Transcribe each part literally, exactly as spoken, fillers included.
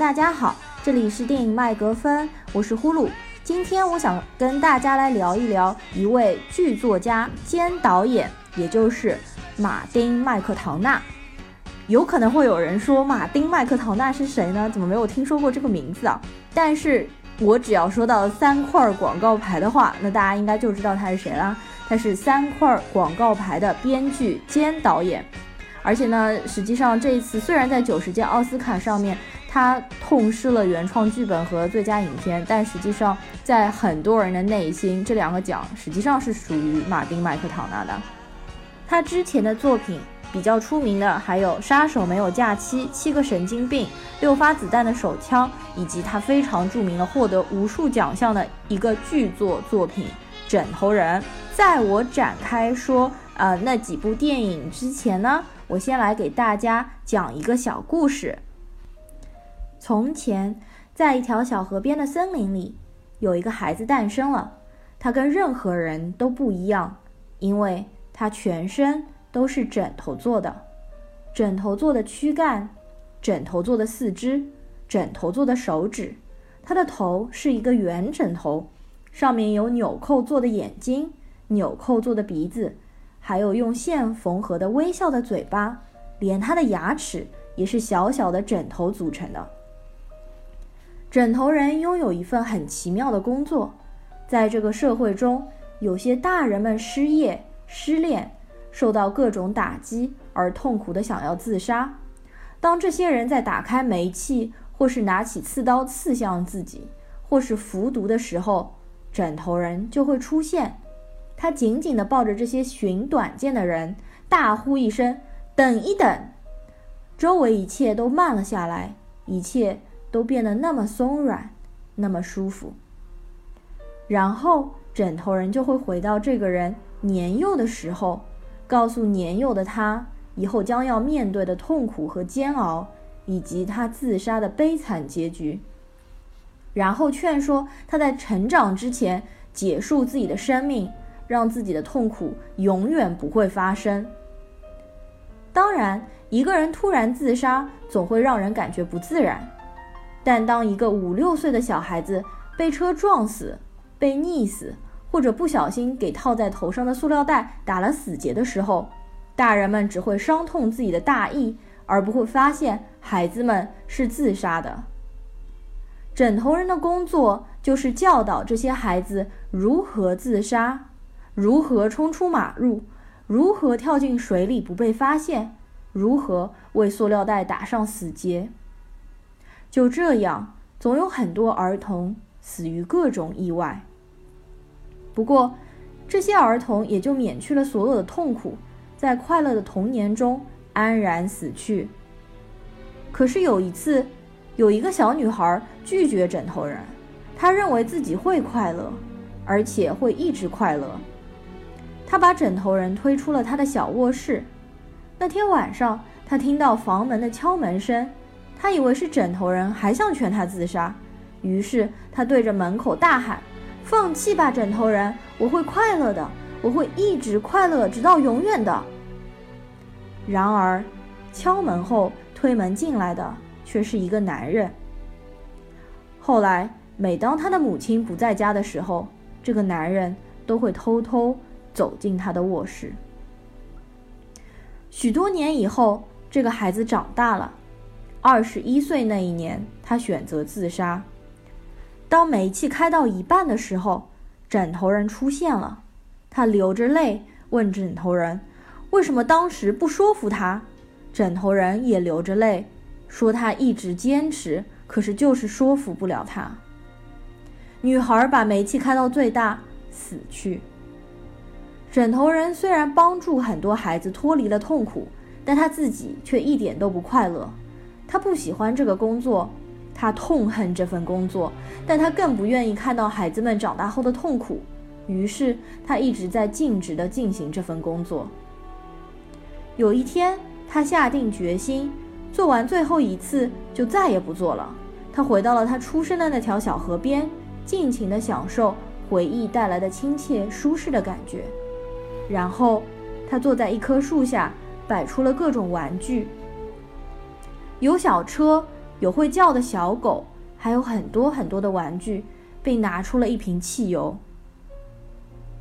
大家好，这里是电影麦格芬，我是呼噜。今天我想跟大家来聊一聊一位剧作家兼导演，也就是马丁麦克唐纳。有可能会有人说马丁麦克唐纳是谁呢？怎么没有听说过这个名字啊？但是我只要说到三块广告牌的话，那大家应该就知道他是谁了。他是三块广告牌的编剧兼导演，而且呢，实际上这一次虽然在九十届奥斯卡上面他痛失了原创剧本和最佳影片，但实际上在很多人的内心，这两个奖实际上是属于马丁麦克唐纳的。他之前的作品比较出名的还有《杀手没有假期》、《七个神经病》、《六发子弹的手枪》，以及他非常著名的获得无数奖项的一个剧作作品《枕头人》。在我展开说呃那几部电影之前呢，我先来给大家讲一个小故事。从前，在一条小河边的森林里，有一个孩子诞生了。他跟任何人都不一样，因为他全身都是枕头做的，枕头做的躯干，枕头做的四肢，枕头做的手指。他的头是一个圆枕头，上面有纽扣做的眼睛，纽扣做的鼻子，还有用线缝合的微笑的嘴巴，连他的牙齿也是小小的枕头组成的。枕头人拥有一份很奇妙的工作，在这个社会中，有些大人们失业、失恋，受到各种打击而痛苦的想要自杀。当这些人在打开煤气，或是拿起刺刀刺向自己，或是服毒的时候，枕头人就会出现。他紧紧地抱着这些寻短见的人，大呼一声：等一等！周围一切都慢了下来，一切都变得那么松软，那么舒服。然后枕头人就会回到这个人年幼的时候，告诉年幼的他以后将要面对的痛苦和煎熬，以及他自杀的悲惨结局，然后劝说他在成长之前结束自己的生命，让自己的痛苦永远不会发生。当然，一个人突然自杀总会让人感觉不自然，但当一个五六岁的小孩子被车撞死、被溺死，或者不小心给套在头上的塑料袋打了死结的时候，大人们只会伤痛自己的大意，而不会发现孩子们是自杀的。枕头人的工作就是教导这些孩子如何自杀，如何冲出马路，如何跳进水里不被发现，如何为塑料袋打上死结。就这样，总有很多儿童死于各种意外。不过，这些儿童也就免去了所有的痛苦，在快乐的童年中安然死去。可是有一次，有一个小女孩拒绝枕头人，她认为自己会快乐，而且会一直快乐。她把枕头人推出了她的小卧室。那天晚上，她听到房门的敲门声，她以为是枕头人还想劝她自杀，于是她对着门口大喊：放弃吧，枕头人，我会快乐的，我会一直快乐直到永远的。然而，敲门后推门进来的却是一个男人。后来，每当他的母亲不在家的时候，这个男人都会偷偷走进他的卧室。许多年以后，这个孩子长大了，二十一岁那一年，他选择自杀。当煤气开到一半的时候，枕头人出现了。他流着泪问枕头人为什么当时不说服他，枕头人也流着泪说他一直坚持，可是就是说服不了他。女孩把煤气开到最大死去。枕头人虽然帮助很多孩子脱离了痛苦，但他自己却一点都不快乐。他不喜欢这个工作，他痛恨这份工作，但他更不愿意看到孩子们长大后的痛苦，于是他一直在尽职地进行这份工作。有一天，他下定决心，做完最后一次就再也不做了。他回到了他出生的那条小河边，尽情地享受回忆带来的亲切舒适的感觉。然后他坐在一棵树下，摆出了各种玩具，有小车，有会叫的小狗，还有很多很多的玩具，被拿出了一瓶汽油。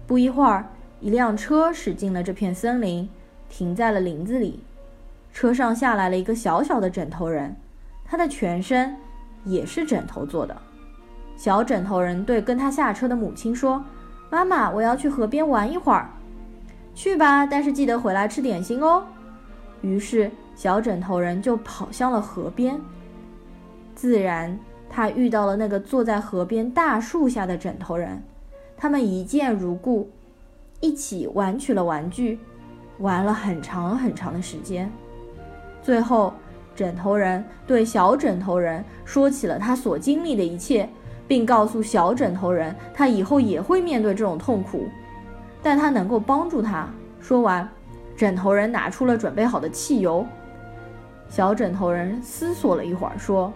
不一会儿，一辆车驶进了这片森林，停在了林子里。车上下来了一个小小的枕头人，他的全身也是枕头做的。小枕头人对跟他下车的母亲说：“妈妈，我要去河边玩一会儿。”“去吧，但是记得回来吃点心哦。”于是小枕头人就跑向了河边。自然他遇到了那个坐在河边大树下的枕头人，他们一见如故，一起玩取了玩具，玩了很长很长的时间。最后枕头人对小枕头人说起了他所经历的一切，并告诉小枕头人他以后也会面对这种痛苦，但他能够帮助他。说完，枕头人拿出了准备好的汽油。小枕头人思索了一会儿说：“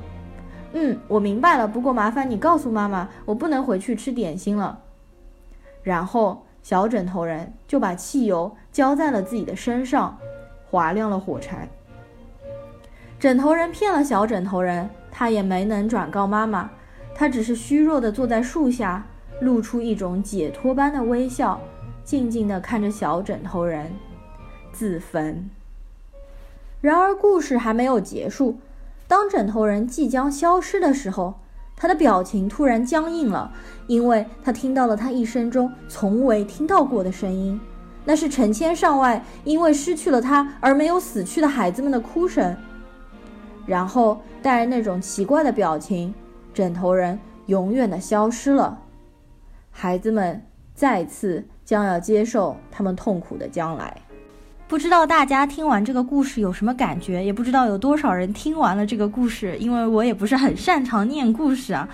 嗯，我明白了，不过麻烦你告诉妈妈，我不能回去吃点心了。”然后小枕头人就把汽油浇在了自己的身上，划亮了火柴。枕头人骗了小枕头人，他也没能转告妈妈，他只是虚弱地坐在树下，露出一种解脱般的微笑，静静地看着小枕头人自焚。然而故事还没有结束，当枕头人即将消失的时候，他的表情突然僵硬了，因为他听到了他一生中从未听到过的声音，那是成千上万因为失去了他而没有死去的孩子们的哭声。然后带着那种奇怪的表情，枕头人永远的消失了。孩子们再次将要接受他们痛苦的将来。不知道大家听完这个故事有什么感觉，也不知道有多少人听完了这个故事，因为我也不是很擅长念故事啊。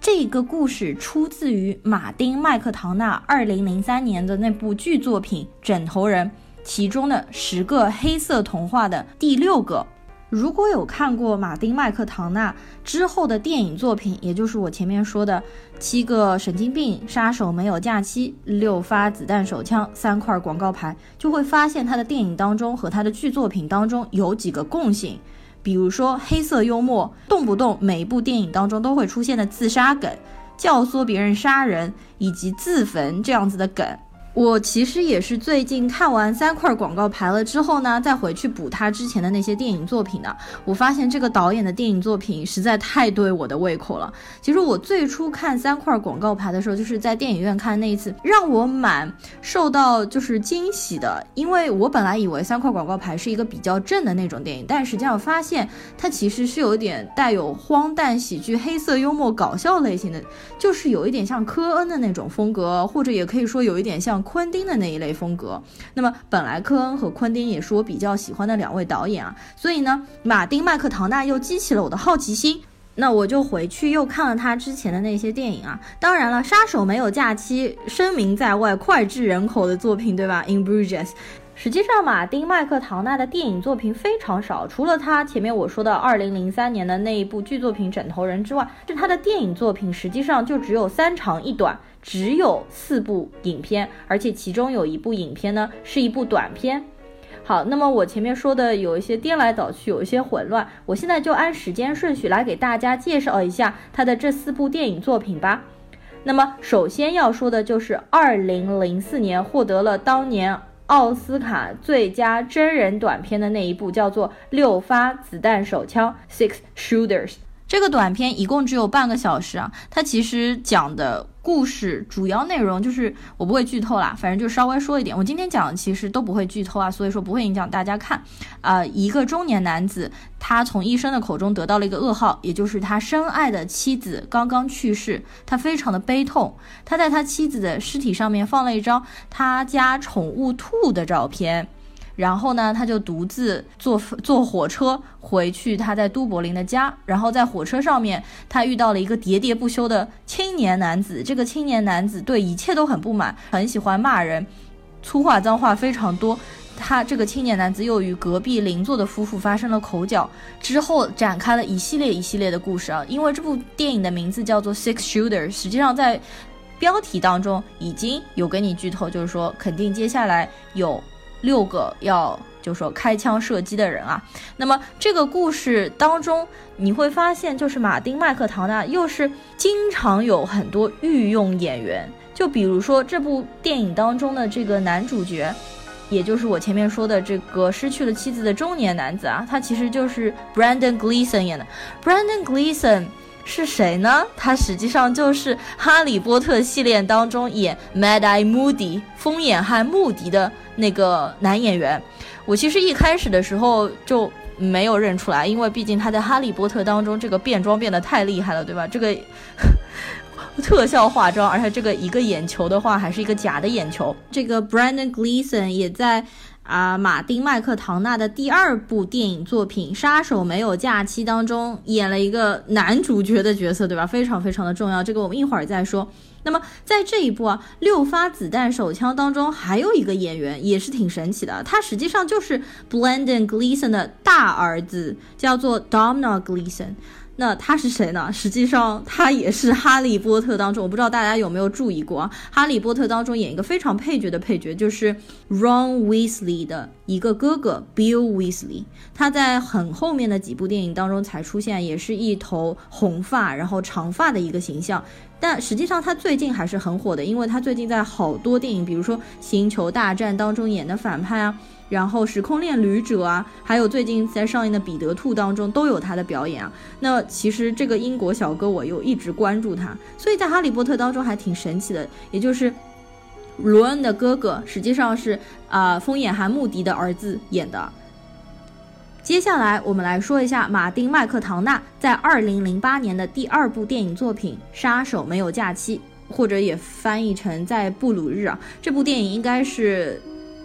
这个故事出自于马丁·麦克唐纳二零零三年的那部剧作品《枕头人》其中的十个黑色童话的第六个。如果有看过马丁·麦克唐纳之后的电影作品，也就是我前面说的七个神经病、杀手没有假期、六发子弹手枪、三块广告牌，就会发现他的电影当中和他的剧作品当中有几个共性，比如说黑色幽默，动不动每一部电影当中都会出现的自杀梗，教唆别人杀人以及自焚这样子的梗。我其实也是最近看完三块广告牌了之后呢，再回去补他之前的那些电影作品的。我发现这个导演的电影作品实在太对我的胃口了。其实我最初看三块广告牌的时候，就是在电影院看那一次，让我蛮受到就是惊喜的，因为我本来以为三块广告牌是一个比较正的那种电影，但实际上我发现它其实是有点带有荒诞喜剧、黑色幽默、搞笑类型的，就是有一点像科恩的那种风格，或者也可以说有一点像昆汀的那一类风格。那么本来科恩和昆汀也是我比较喜欢的两位导演啊，所以呢马丁·麦克唐纳又激起了我的好奇心，那我就回去又看了他之前的那些电影啊。当然了，杀手没有假期声名在外，脍炙人口的作品，对吧？ In Bruges。 实际上马丁·麦克唐纳的电影作品非常少，除了他前面我说的二零零三年的那一部剧作品《枕头人》之外，是他的电影作品实际上就只有三长一短，只有四部影片，而且其中有一部影片呢是一部短片。好，那么我前面说的有一些颠来倒去，有一些混乱，我现在就按时间顺序来给大家介绍一下他的这四部电影作品吧。那么首先要说的就是二零零四年获得了当年奥斯卡最佳真人短片的那一部，叫做《六发子弹手枪》Six Shooters。这个短片一共只有半个小时啊，它其实讲的故事主要内容就是我不会剧透啦，反正就稍微说一点。我今天讲的其实都不会剧透啊，所以说不会影响大家看。呃，一个中年男子，他从医生的口中得到了一个噩耗，也就是他深爱的妻子刚刚去世，他非常的悲痛。他在他妻子的尸体上面放了一张他家宠物兔的照片。然后呢，他就独自坐坐火车回去他在都柏林的家。然后在火车上面，他遇到了一个喋喋不休的青年男子。这个青年男子对一切都很不满，很喜欢骂人，粗话脏话非常多。他这个青年男子又与隔壁邻座的夫妇发生了口角，之后展开了一系列一系列的故事啊。因为这部电影的名字叫做 Six Shooters， 实际上在标题当中已经有给你剧透，就是说肯定接下来有六个要就说开枪射击的人啊。那么这个故事当中你会发现，就是马丁麦克唐纳又是经常有很多御用演员，就比如说这部电影当中的这个男主角，也就是我前面说的这个失去了妻子的中年男子啊，他其实就是 Brendan Gleeson 演的。 Brendan Gleeson 是谁呢？他实际上就是哈利波特系列当中演 Mad Eye Moody 疯眼汉穆迪的那个男演员。我其实一开始的时候就没有认出来，因为毕竟他在哈利波特当中这个变装变得太厉害了，对吧？这个特效化妆，而且这个一个眼球的话还是一个假的眼球。这个 Brendan Gleeson 也在啊、呃、马丁麦克唐纳的第二部电影作品《杀手没有假期》当中演了一个男主角的角色，对吧？非常非常的重要，这个我们一会儿再说。那么在这一部啊六发子弹手枪当中还有一个演员也是挺神奇的，他实际上就是 Brendan Gleeson 的大儿子，叫做 Domhnall Gleeson。那他是谁呢？实际上他也是哈利波特当中，我不知道大家有没有注意过啊，哈利波特当中演一个非常配角的配角，就是 Ron Weasley 的一个哥哥 Bill Weasley。 他在很后面的几部电影当中才出现，也是一头红发然后长发的一个形象，但实际上他最近还是很火的，因为他最近在好多电影，比如说星球大战当中演的反派啊，然后时空恋旅者啊，还有最近在上映的彼得兔当中都有他的表演啊。那其实这个英国小哥我又一直关注他，所以在哈利波特当中还挺神奇的，也就是罗恩的哥哥实际上是啊、呃、疯眼汉穆迪的儿子演的。接下来我们来说一下马丁麦克唐纳在二零零八年的第二部电影作品《杀手没有假期》，或者也翻译成在布鲁日啊，这部电影应该是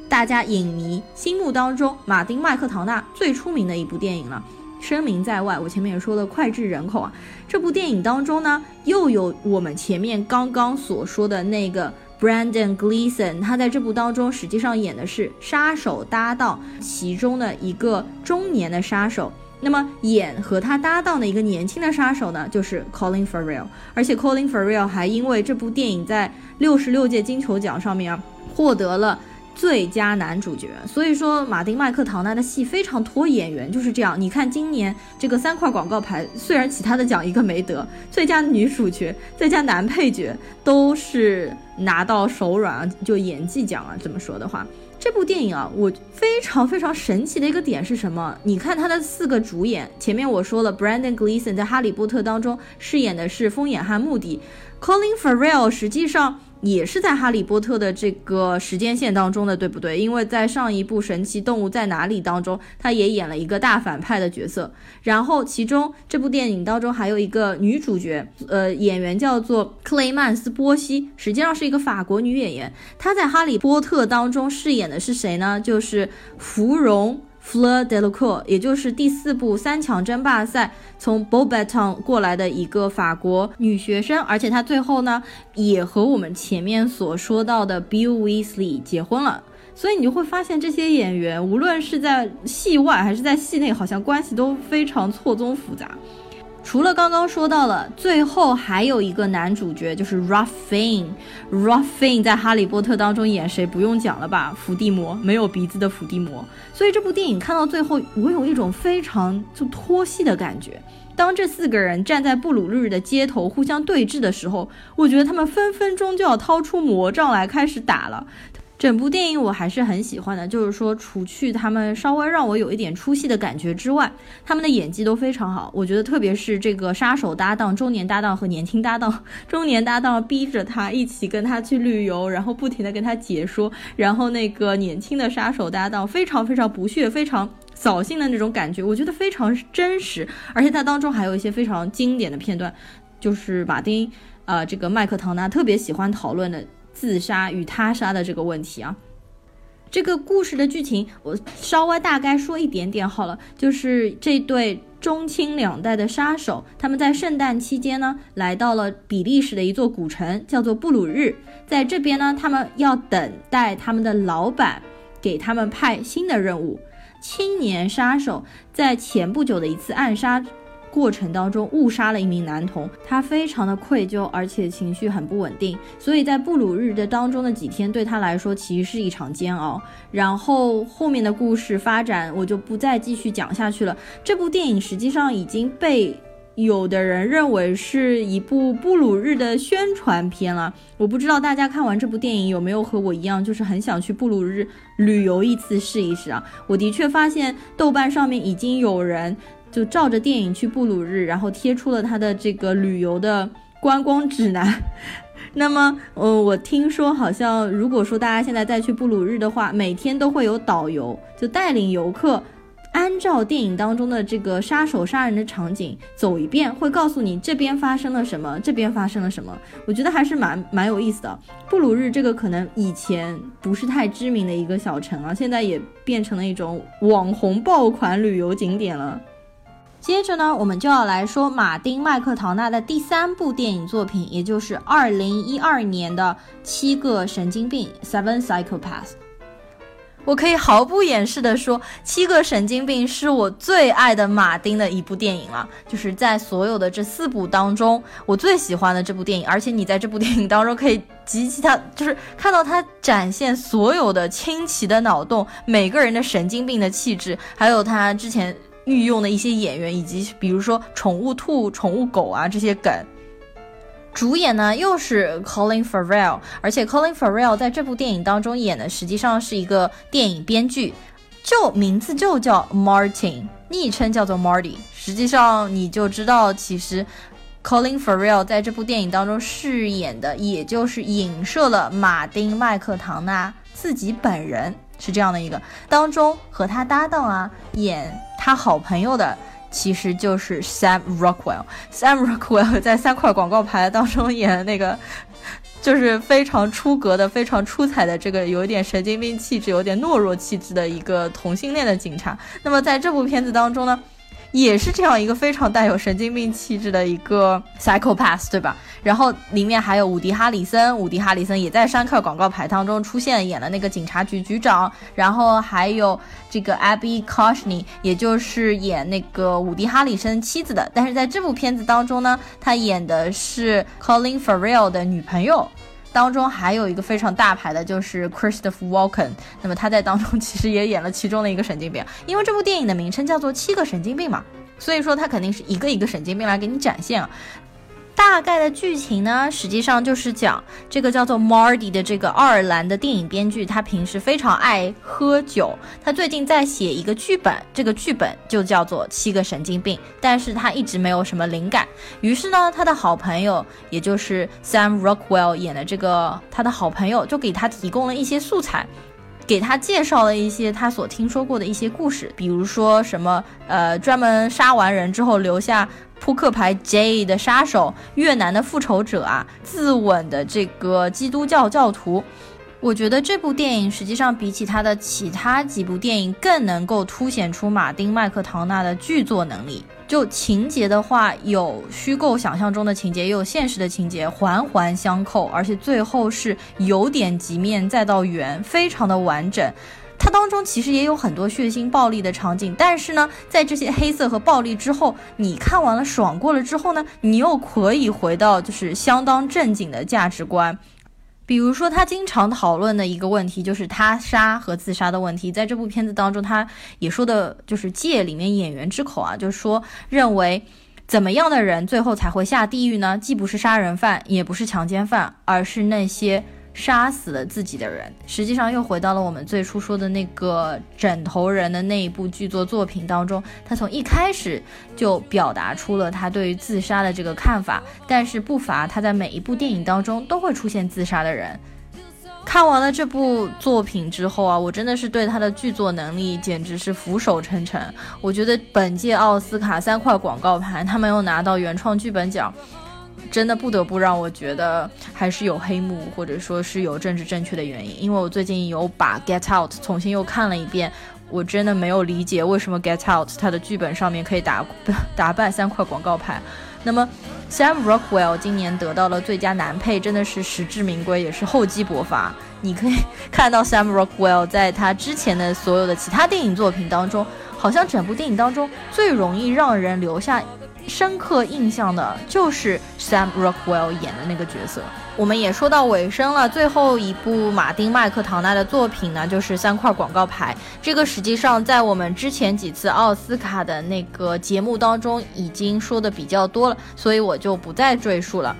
大家影迷心目当中马丁麦克唐纳最出名的一部电影了，声名在外。我前面也说了脍炙人口啊，这部电影当中呢又有我们前面刚刚所说的那个 Brendan Gleeson， 他在这部当中实际上演的是杀手搭档其中的一个中年的杀手。那么演和他搭档的一个年轻的杀手呢，就是 Colin Farrell。 而且 Colin Farrell 还因为这部电影在六十六届金球奖上面啊获得了最佳男主角。所以说马丁麦克唐纳的戏非常拖演员，就是这样。你看今年这个三块广告牌，虽然其他的奖一个没得，最佳女主角、最佳男配角都是拿到手软啊，就演技奖啊。这么说的话，这部电影啊，我非常非常神奇的一个点是什么？你看他的四个主演，前面我说了 Brendan Gleeson 在哈利波特当中饰演的是疯眼汉穆迪， Colin Farrell 实际上也是在哈利波特的这个时间线当中的，对不对？因为在上一部神奇动物在哪里当中他也演了一个大反派的角色。然后其中这部电影当中还有一个女主角，呃，演员叫做克雷曼斯波西，实际上是一个法国女演员。她在哈利波特当中饰演的是谁呢？就是芙蓉Fleur Delacour， 也就是第四部三强争霸赛从 Beauxbatons 过来的一个法国女学生。而且她最后呢也和我们前面所说到的 Bill Weasley 结婚了。所以你就会发现这些演员无论是在戏外还是在戏内，好像关系都非常错综复杂。除了刚刚说到了，最后还有一个男主角，就是 Ralph Fiennes。Ralph Fiennes 在哈利波特当中演谁不用讲了吧，伏地魔，没有鼻子的伏地魔。所以这部电影看到最后，我有一种非常就脱戏的感觉。当这四个人站在布鲁日的街头互相对峙的时候，我觉得他们分分钟就要掏出魔杖来开始打了。整部电影我还是很喜欢的，就是说除去他们稍微让我有一点出戏的感觉之外，他们的演技都非常好。我觉得特别是这个杀手搭档、中年搭档和年轻搭档，中年搭档逼着他一起跟他去旅游，然后不停的跟他解说，然后那个年轻的杀手搭档非常非常不屑、非常扫兴的那种感觉，我觉得非常真实。而且他当中还有一些非常经典的片段，就是马丁呃，这个麦克唐纳特别喜欢讨论的自杀与他杀的这个问题啊。这个故事的剧情我稍微大概说一点点好了，就是这对中青两代的杀手，他们在圣诞期间呢来到了比利时的一座古城，叫做布鲁日。在这边呢，他们要等待他们的老板给他们派新的任务。青年杀手在前不久的一次暗杀过程当中误杀了一名男童，他非常的愧疚，而且情绪很不稳定，所以在布鲁日的当中的几天对他来说其实是一场煎熬。然后后面的故事发展我就不再继续讲下去了。这部电影实际上已经被有的人认为是一部布鲁日的宣传片了。我不知道大家看完这部电影有没有和我一样，就是很想去布鲁日旅游一次试一试啊。我的确发现豆瓣上面已经有人就照着电影去布鲁日，然后贴出了他的这个旅游的观光指南。那么、呃、我听说好像如果说大家现在再去布鲁日的话，每天都会有导游就带领游客按照电影当中的这个杀手杀人的场景走一遍，会告诉你这边发生了什么，这边发生了什么。我觉得还是蛮蛮有意思的。布鲁日这个可能以前不是太知名的一个小城啊，现在也变成了一种网红爆款旅游景点了。接着呢，我们就要来说马丁·麦克唐纳的第三部电影作品，也就是二零一二年的《七个神经病》Seven Psychopaths。我可以毫不掩饰地说，《七个神经病》是我最爱的马丁的一部电影了，就是在所有的这四部当中我最喜欢的这部电影。而且你在这部电影当中可以极其他就是看到他展现所有的清奇的脑洞，每个人的神经病的气质，还有他之前御用的一些演员，以及比如说宠物兔宠物狗啊这些梗。主演呢又是 Colin Farrell， 而且 Colin Farrell 在这部电影当中演的实际上是一个电影编剧，就名字就叫 Martin， 昵称叫做 Marty。 实际上你就知道其实 Colin Farrell 在这部电影当中饰演的也就是影射了马丁·麦克唐纳自己本人，是这样的一个当中和他搭档啊演他好朋友的其实就是 Sam Rockwell。 Sam Rockwell 在三块广告牌当中演的那个就是非常出格的非常出彩的这个有点神经病气质有点懦弱气质的一个同性恋的警察。那么在这部片子当中呢也是这样一个非常带有神经病气质的一个 psychopath， 对吧？然后里面还有伍迪·哈里森，伍迪·哈里森也在三块广告牌当中出现，演了那个警察局局长。然后还有这个 Abby Koshny， 也就是演那个伍迪·哈里森妻子的，但是在这部片子当中呢，她演的是 Colin Farrell 的女朋友。当中还有一个非常大牌的就是 Christopher Walken， 那么他在当中其实也演了其中的一个神经病。因为这部电影的名称叫做七个神经病嘛，所以说他肯定是一个一个神经病来给你展现啊。大概的剧情呢实际上就是讲这个叫做 Marty 的这个爱尔兰的电影编剧，他平时非常爱喝酒，他最近在写一个剧本，这个剧本就叫做七个神经病，但是他一直没有什么灵感。于是呢他的好朋友也就是 Sam Rockwell 演的这个他的好朋友就给他提供了一些素材，给他介绍了一些他所听说过的一些故事，比如说什么呃专门杀完人之后留下扑克牌 J 的杀手，越南的复仇者啊，自刎的这个基督教教徒。我觉得这部电影实际上比起他的其他几部电影更能够凸显出马丁·麦克唐纳的剧作能力。就情节的话，有虚构想象中的情节，也有现实的情节，环环相扣，而且最后是由点及面再到圆，非常的完整。它当中其实也有很多血腥暴力的场景，但是呢在这些黑色和暴力之后，你看完了爽过了之后呢，你又可以回到就是相当正经的价值观。比如说他经常讨论的一个问题就是他杀和自杀的问题，在这部片子当中他也说的就是借里面演员之口啊，就是说认为怎么样的人最后才会下地狱呢，既不是杀人犯也不是强奸犯，而是那些杀死了自己的人。实际上又回到了我们最初说的那个枕头人的那一部剧作作品当中，他从一开始就表达出了他对于自杀的这个看法，但是不乏他在每一部电影当中都会出现自杀的人。看完了这部作品之后啊，我真的是对他的剧作能力简直是俯首称臣。我觉得本届奥斯卡三块广告牌他没有拿到原创剧本奖，真的不得不让我觉得还是有黑幕，或者说是有政治正确的原因。因为我最近有把 Get Out 重新又看了一遍，我真的没有理解为什么 Get Out 它的剧本上面可以打打败三块广告牌。那么 Sam Rockwell 今年得到了最佳男配，真的是实至名归，也是厚积薄发。你可以看到 Sam Rockwell 在他之前的所有的其他电影作品当中，好像整部电影当中最容易让人留下深刻印象的就是 Sam Rockwell 演的那个角色。我们也说到尾声了，最后一部马丁麦克唐纳的作品呢就是三块广告牌，这个实际上在我们之前几次奥斯卡的那个节目当中已经说的比较多了，所以我就不再赘述了。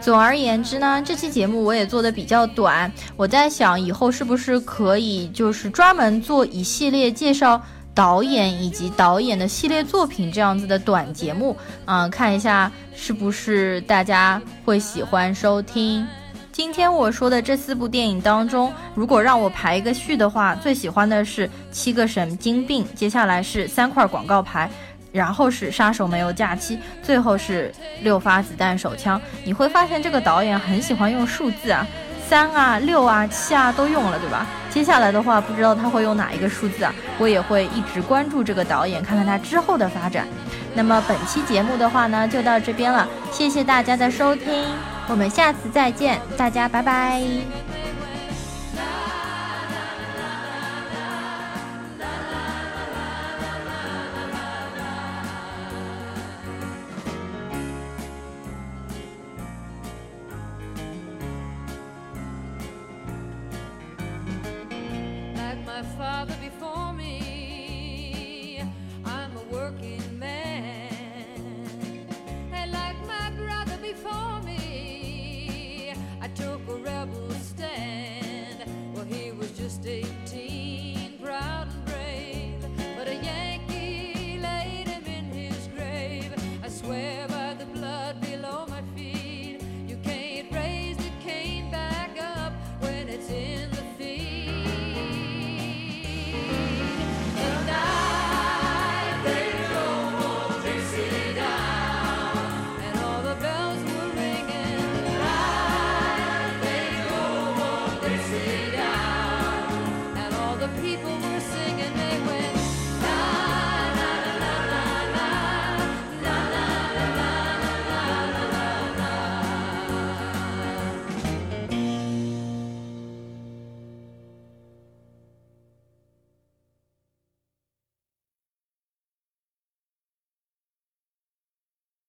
总而言之呢，这期节目我也做的比较短，我在想以后是不是可以就是专门做一系列介绍导演以及导演的系列作品这样子的短节目，嗯、呃，看一下是不是大家会喜欢收听。今天我说的这四部电影当中，如果让我排一个序的话，最喜欢的是《七个神经病》，接下来是三块广告牌，然后是《杀手没有假期》，最后是六发子弹手枪。你会发现这个导演很喜欢用数字啊，三啊六啊七啊都用了，对吧？接下来的话不知道他会用哪一个数字啊，我也会一直关注这个导演，看看他之后的发展。那么本期节目的话呢就到这边了，谢谢大家的收听，我们下次再见，大家拜拜。Before me, I took a ride.